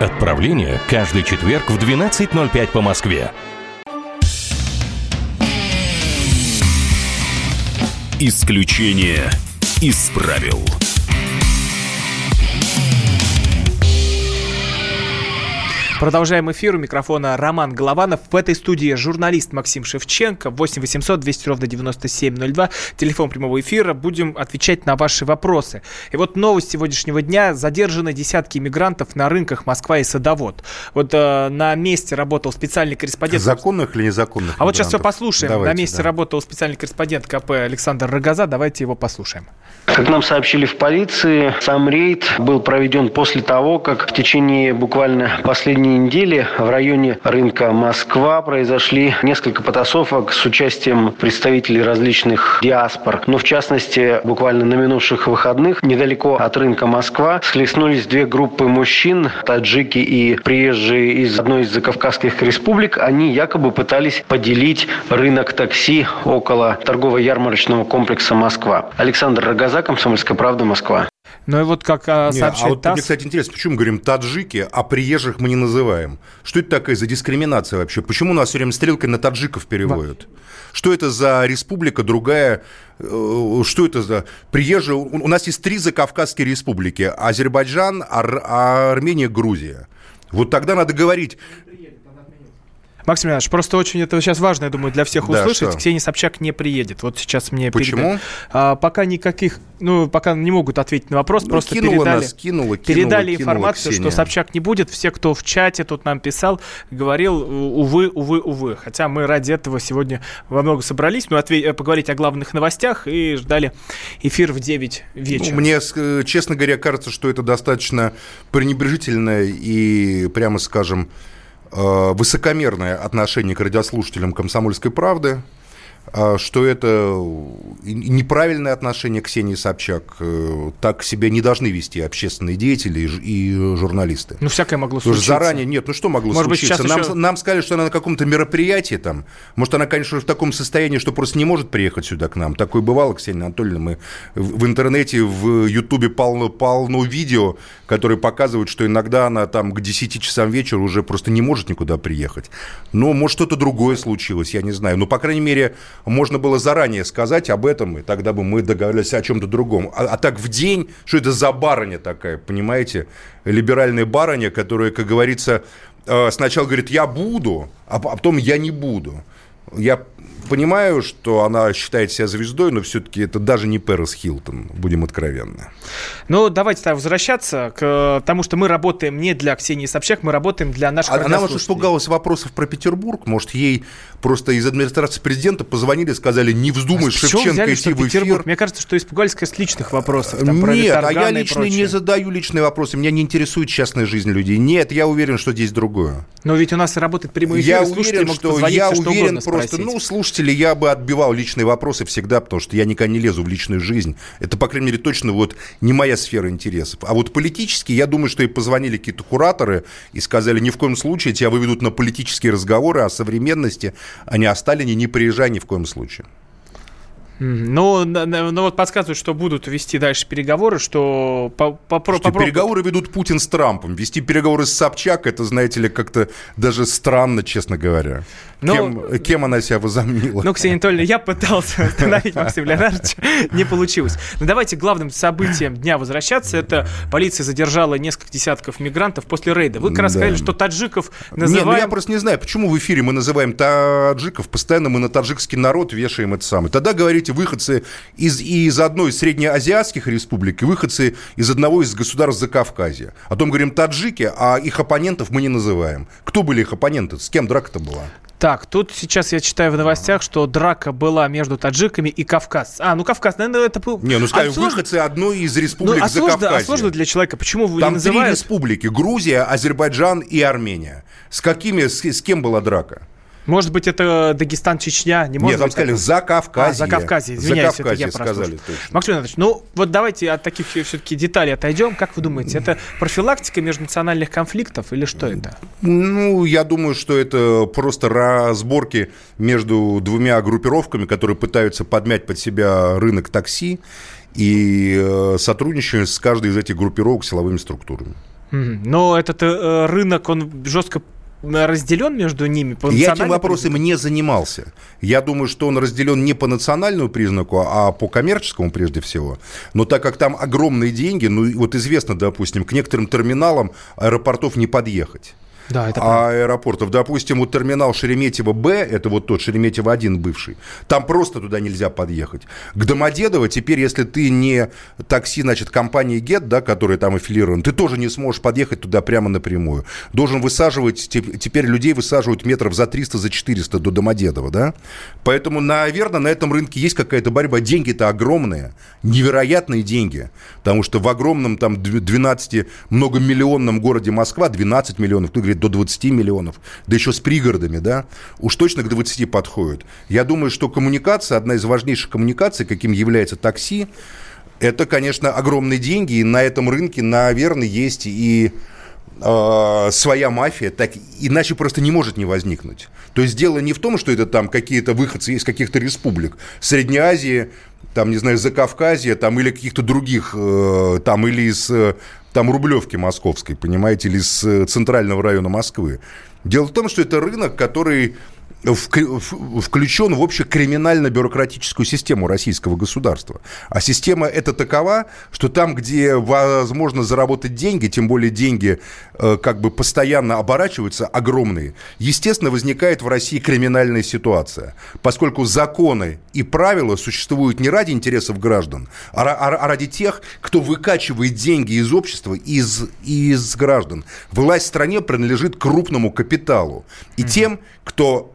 Отправление каждый четверг в двенадцать ноль пять по Москве. Исключение из правил. Продолжаем эфир. У микрофона Роман Голованов. В этой студии журналист Максим Шевченко. восемь восемьсот двести ровно девяносто семь ноль два. Телефон прямого эфира. Будем отвечать на ваши вопросы. И вот новость сегодняшнего дня. Задержаны десятки мигрантов на рынках Москва и Садовод. Вот э, на месте работал специальный корреспондент. Законных или незаконных? А мигрантов? Вот сейчас все послушаем. Давайте, на месте да. работал специальный корреспондент ка пэ Александр Рогоза. Давайте его послушаем. Как нам сообщили в полиции, сам рейд был проведен после того, как в течение буквально последней недели в районе рынка Москва произошли несколько потасовок с участием представителей различных диаспор. Но в частности, буквально на минувших выходных недалеко от рынка Москва схлестнулись две группы мужчин, таджики и приезжие из одной из закавказских республик. Они якобы пытались поделить рынок такси около торгово-ярмарочного комплекса Москва. Александр Рогоза, «Комсомольская правда», Москва. Ну и вот как а, сообщает а вот ТАСС... Мне, кстати, интересно, почему мы говорим таджики, а приезжих мы не называем? Что это такое за дискриминация вообще? Почему нас все время стрелкой на таджиков переводят? Да. Что это за республика другая? Что это за приезжие? У нас есть три закавказские республики. Азербайджан, Ар... Армения, Грузия. Вот тогда надо говорить... Максим Иванович, просто очень это сейчас важно, я думаю, для всех услышать. Да, Ксения Собчак не приедет. Вот сейчас мне передали. Почему? А, пока никаких, ну, пока не могут ответить на вопрос. Ну, просто кинула передали, нас, кинула, кинула, передали кинула, информацию, кинула, что Собчак не будет. Все, кто в чате тут нам писал, говорил, увы, увы, увы. Хотя мы ради этого сегодня во много собрались, но отве- поговорить о главных новостях и ждали эфир в девять вечера. Ну, мне, честно говоря, кажется, что это достаточно пренебрежительное и, прямо скажем, высокомерное отношение к радиослушателям «Комсомольской правды», что это неправильное отношение к Ксении Собчак. Так себя не должны вести общественные деятели и журналисты. Ну, всякое могло случиться. Заранее нет, ну что могло Может случиться? Быть, нам, еще... нам сказали, что она на каком-то мероприятии там. Может, она, конечно, в таком состоянии, что просто не может приехать сюда к нам. Такое бывало, Ксения Анатольевна. Мы в интернете, в Ютубе полно, полно видео, которые показывают, что иногда она там к десяти часам вечера уже просто не может никуда приехать. Но, может, что-то другое случилось, я не знаю. Но, по крайней мере... Можно было заранее сказать об этом, и тогда бы мы договорились о чем-то другом. А, а так в день, что это за барыня такая, понимаете? Либеральная барыня, которая, как говорится, сначала говорит, я буду, а потом я не буду. Я понимаю, что она считает себя звездой, но все-таки это даже не Пэрис Хилтон, будем откровенны. Ну, давайте так, возвращаться к тому, что мы работаем не для Ксении Собчак, мы работаем для наших радиослушателей. Она, может, испугалась вопросов про Петербург, может, ей просто из администрации президента позвонили и сказали, не вздумай а Шевченко взяли, идти в эфир. Мне кажется, что испугались как с личных вопросов. Там, Нет, а я лично не задаю личные вопросы, меня не интересует частная жизнь людей. Нет, я уверен, что здесь другое. Но ведь у нас работает прямой эфир, я и слушатели уверен, могут позвонить, я что уверен, что просто, ну, слушатели, я бы отбивал личные вопросы всегда, потому что я никогда не лезу в личную жизнь. Это, по крайней мере, точно вот не моя сфера интересов. А вот политически, я думаю, что и позвонили какие-то кураторы и сказали, ни в коем случае тебя выведут на политические разговоры о современности, а не о Сталине, не приезжай ни в коем случае. Ну, ну, вот подсказывают, что будут вести дальше переговоры, что... По, по, Слушайте, попроб... переговоры ведут Путин с Трампом. Вести переговоры с Собчак, это, знаете ли, как-то даже странно, честно говоря. Ну, кем, кем она себя возомнила? Ну, Ксения Анатольевна, я пытался остановить Максима Леонардовича, не получилось. Но давайте к главным событиям дня возвращаться. Это полиция задержала несколько десятков мигрантов после рейда. Вы как раз сказали, что таджиков называем... Не, ну я просто не знаю, почему в эфире мы называем таджиков, постоянно мы на таджикский народ вешаем это самое. Тогда говорите, выходцы из, из одной из среднеазиатских республик и выходцы из одного из государств Закавказья. О том говорим таджики, а их оппонентов мы не называем. Кто были их оппоненты? С кем драка-то была? Так, тут сейчас я читаю в новостях, что драка была между таджиками и кавказцами. А, ну Кавказ, наверное, это... Не, ну скажем, а выходцы одной из республик ну, а Закавказья. Сложно, а сложно для человека, почему вы там не называют? Там три республики. Грузия, Азербайджан и Армения. С какими, с, с кем была драка? Может быть, это Дагестан, Чечня? Не может Нет, там быть, сказали, Закавказье. А, Закавказье, извиняюсь, Закавказье это я прослушал. Максим Анатольевич, ну вот давайте от таких все-таки деталей отойдем. Как вы думаете, это профилактика межнациональных конфликтов или что это? Ну, я думаю, что это просто разборки между двумя группировками, которые пытаются подмять под себя рынок такси и сотрудничают с каждой из этих группировок силовыми структурами. Но этот рынок, он жестко... разделен между ними по национальному признаку? Я этим вопросом не занимался. Я думаю, что он разделен не по национальному признаку, а по коммерческому прежде всего. Но так как там огромные деньги, ну вот известно, допустим, к некоторым терминалам аэропортов не подъехать. Да, это а аэропортов. Допустим, вот терминал Шереметьево-Б, это вот тот Шереметьево один бывший, там просто туда нельзя подъехать. К Домодедово теперь, если ты не такси, значит, компании Get, да, которая там аффилирована, ты тоже не сможешь подъехать туда прямо напрямую. Должен высаживать, теперь людей высаживают метров за триста, за четыреста до Домодедово, да? Поэтому, наверное, на этом рынке есть какая-то борьба. Деньги-то огромные, невероятные деньги, потому что в огромном там двенадцати, многомиллионном городе Москва, двенадцать миллионов, кто говорит, до двадцати миллионов, да еще с пригородами, да, уж точно к двадцати подходит. Я думаю, что коммуникация, одна из важнейших коммуникаций, каким является такси, это, конечно, огромные деньги, и на этом рынке, наверное, есть и э, своя мафия, так иначе просто не может не возникнуть. То есть дело не в том, что это там какие-то выходцы из каких-то республик, Средней Азии, там, не знаю, Закавказья, там, или каких-то других, э, там, или из... там Рублевки московской, понимаете, или с центрального района Москвы. Дело в том, что это рынок, который включен в общекриминально-бюрократическую систему российского государства. А система эта такова, что там, где возможно заработать деньги, тем более деньги как бы постоянно оборачиваются, огромные, естественно, возникает в России криминальная ситуация, поскольку законы и правила существуют не ради интересов граждан, а ради тех, кто выкачивает деньги из общества и из, из граждан. Власть в стране принадлежит крупному капиталу и тем, кто...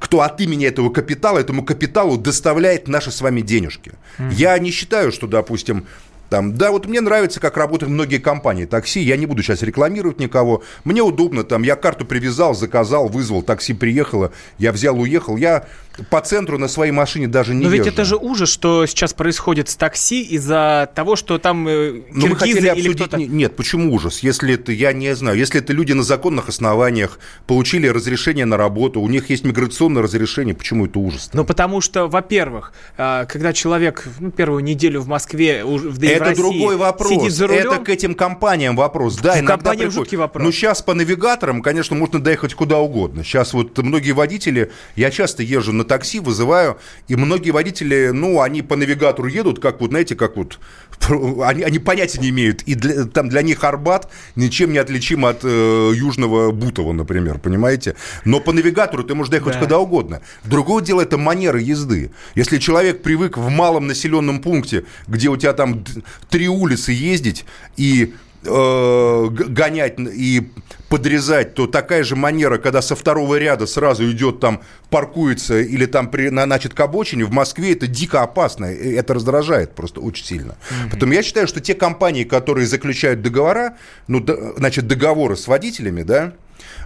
кто от имени этого капитала, этому капиталу доставляет наши с вами денежки. Mm-hmm. Я не считаю, что, допустим, там, да, вот мне нравится, как работают многие компании такси, я не буду сейчас рекламировать никого, мне удобно, там, я карту привязал, заказал, вызвал, такси приехало, я взял, уехал, я по центру на своей машине даже не езжу. Но ведь это же ужас, что сейчас происходит с такси из-за того, что там киргизы Но мы хотели обсудить... или кто-то... Нет, почему ужас? Если это, я не знаю, если это люди на законных основаниях получили разрешение на работу, у них есть миграционное разрешение, почему это ужас? Ну, потому что, во-первых, когда человек ну, первую неделю в Москве, в Это России другой вопрос. Это к этим компаниям вопрос. Да, иногда приходит. Вопрос. Но сейчас по навигаторам, конечно, можно доехать куда угодно. Сейчас вот многие водители, я часто езжу на такси, вызываю, и многие водители, ну, они по навигатору едут, как вот, знаете, как вот, они, они понятия не имеют. И для, там для них Арбат ничем не отличим от э, Южного Бутова, например, понимаете? Но по навигатору ты можешь доехать да. куда угодно. Другое дело, это манера езды. Если человек привык в малом населенном пункте, где у тебя там... три улицы ездить и э, гонять и подрезать, то такая же манера, когда со второго ряда сразу идет там, паркуется или там при, на, значит, к обочине, в Москве это дико опасно, это раздражает просто очень сильно. Mm-hmm. Потом я считаю, что те компании, которые заключают договора, ну, до, значит, договоры с водителями, да,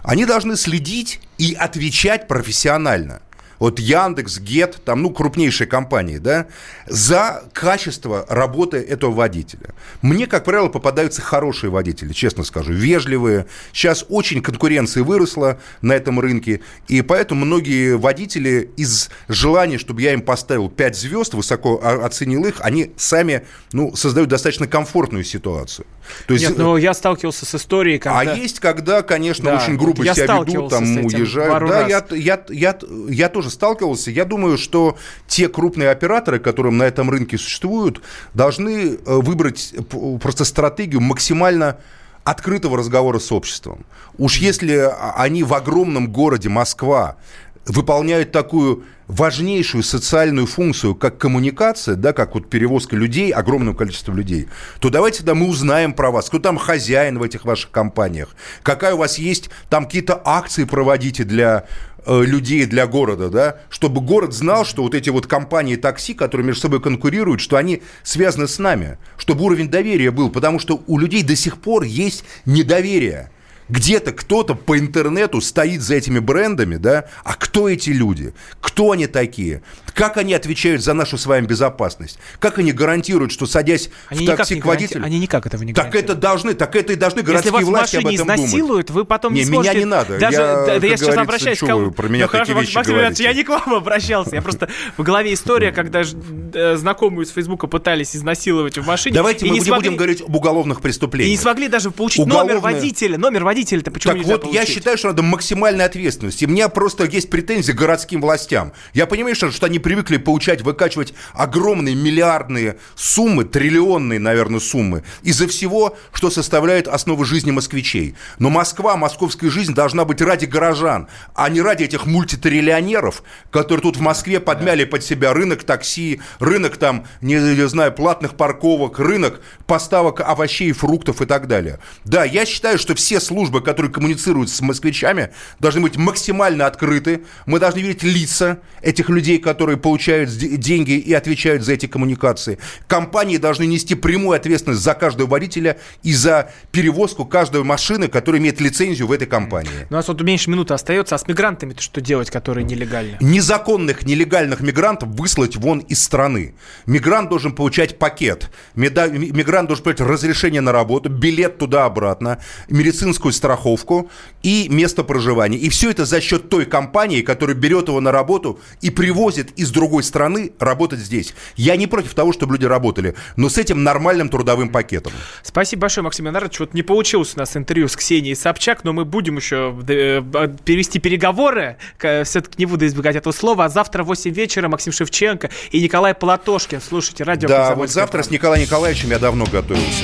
они должны следить и отвечать профессионально. от Яндекс, Гет, там, ну, крупнейшие компании, да, за качество работы этого водителя. Мне, как правило, попадаются хорошие водители, честно скажу, вежливые. Сейчас очень конкуренция выросла на этом рынке, и поэтому многие водители из желания, чтобы я им поставил пять звезд, высоко оценил их, они сами, ну, создают достаточно комфортную ситуацию. То есть... Нет, ну, я сталкивался с историей, когда... А есть, когда, конечно, да, очень грубо себя ведут, там, уезжают. Да, я, я, я, я тоже сталкивался. Я думаю, что те крупные операторы, которые на этом рынке существуют, должны выбрать просто стратегию максимально открытого разговора с обществом. Уж если они в огромном городе Москва выполняют такую важнейшую социальную функцию, как коммуникация, да, как вот перевозка людей, огромного количества людей, то давайте да, мы узнаем про вас, кто там хозяин в этих ваших компаниях, какая у вас есть, там какие-то акции проводите для э, людей, для города, да, чтобы город знал, что вот эти вот компании такси, которые между собой конкурируют, что они связаны с нами, чтобы уровень доверия был, потому что у людей до сих пор есть недоверие. Где-то кто-то по интернету стоит за этими брендами, да? А кто эти люди? Кто они такие? Как они отвечают за нашу с вами безопасность? Как они гарантируют, что, садясь они в такси к водителю... Они никак этого не гарантируют. Так это должны, так это и должны городские власти об этом думать. Если вас в машине изнасилуют, вы потом не, не сможете... Не, меня не надо. Даже, я, да, я сейчас обращаюсь к кому... Про меня ну, такие хорошо, вещи Максим говорите. Я не к вам обращался. Я просто... В голове история, когда знакомую с Фейсбука пытались изнасиловать в машине. Давайте мы не будем говорить об уголовных преступлениях. И не смогли даже получить номер водителя. Номер водителя. Почему так вот, получить? Я считаю, что надо максимальная ответственность. И у меня просто есть претензии к городским властям. Я понимаю, что, что они привыкли получать, выкачивать огромные миллиардные суммы, триллионные, наверное, суммы, из-за всего, что составляет основу жизни москвичей. Но Москва, московская жизнь должна быть ради горожан, а не ради этих мультитриллионеров, которые тут в Москве подмяли под себя рынок такси, рынок там, не, не знаю, платных парковок, рынок поставок овощей, фруктов и так далее. Да, я считаю, что все службы, которые коммуницируют с москвичами, должны быть максимально открыты. Мы должны видеть лица этих людей, которые получают деньги и отвечают за эти коммуникации. Компании должны нести прямую ответственность за каждого водителя и за перевозку каждой машины, которая имеет лицензию в этой компании. У нас вот меньше минуты остается. А с мигрантами-то что делать, которые нелегальны? Незаконных, нелегальных мигрантов выслать вон из страны. Мигрант должен получать пакет. Мигрант должен получать разрешение на работу, билет туда-обратно, медицинскую страховку и место проживания. И все это за счет той компании, которая берет его на работу и привозит из другой страны работать здесь. Я не против того, чтобы люди работали, но с этим нормальным трудовым пакетом. Спасибо большое, Максим Леонардович. Вот не получилось у нас интервью с Ксенией Собчак, но мы будем еще перевести переговоры. Все-таки не буду избегать этого слова. А завтра в восемь вечера Максим Шевченко и Николай Платошкин. Слушайте радио. Да, вот завтра с Николаем Николаевичем я давно готовился.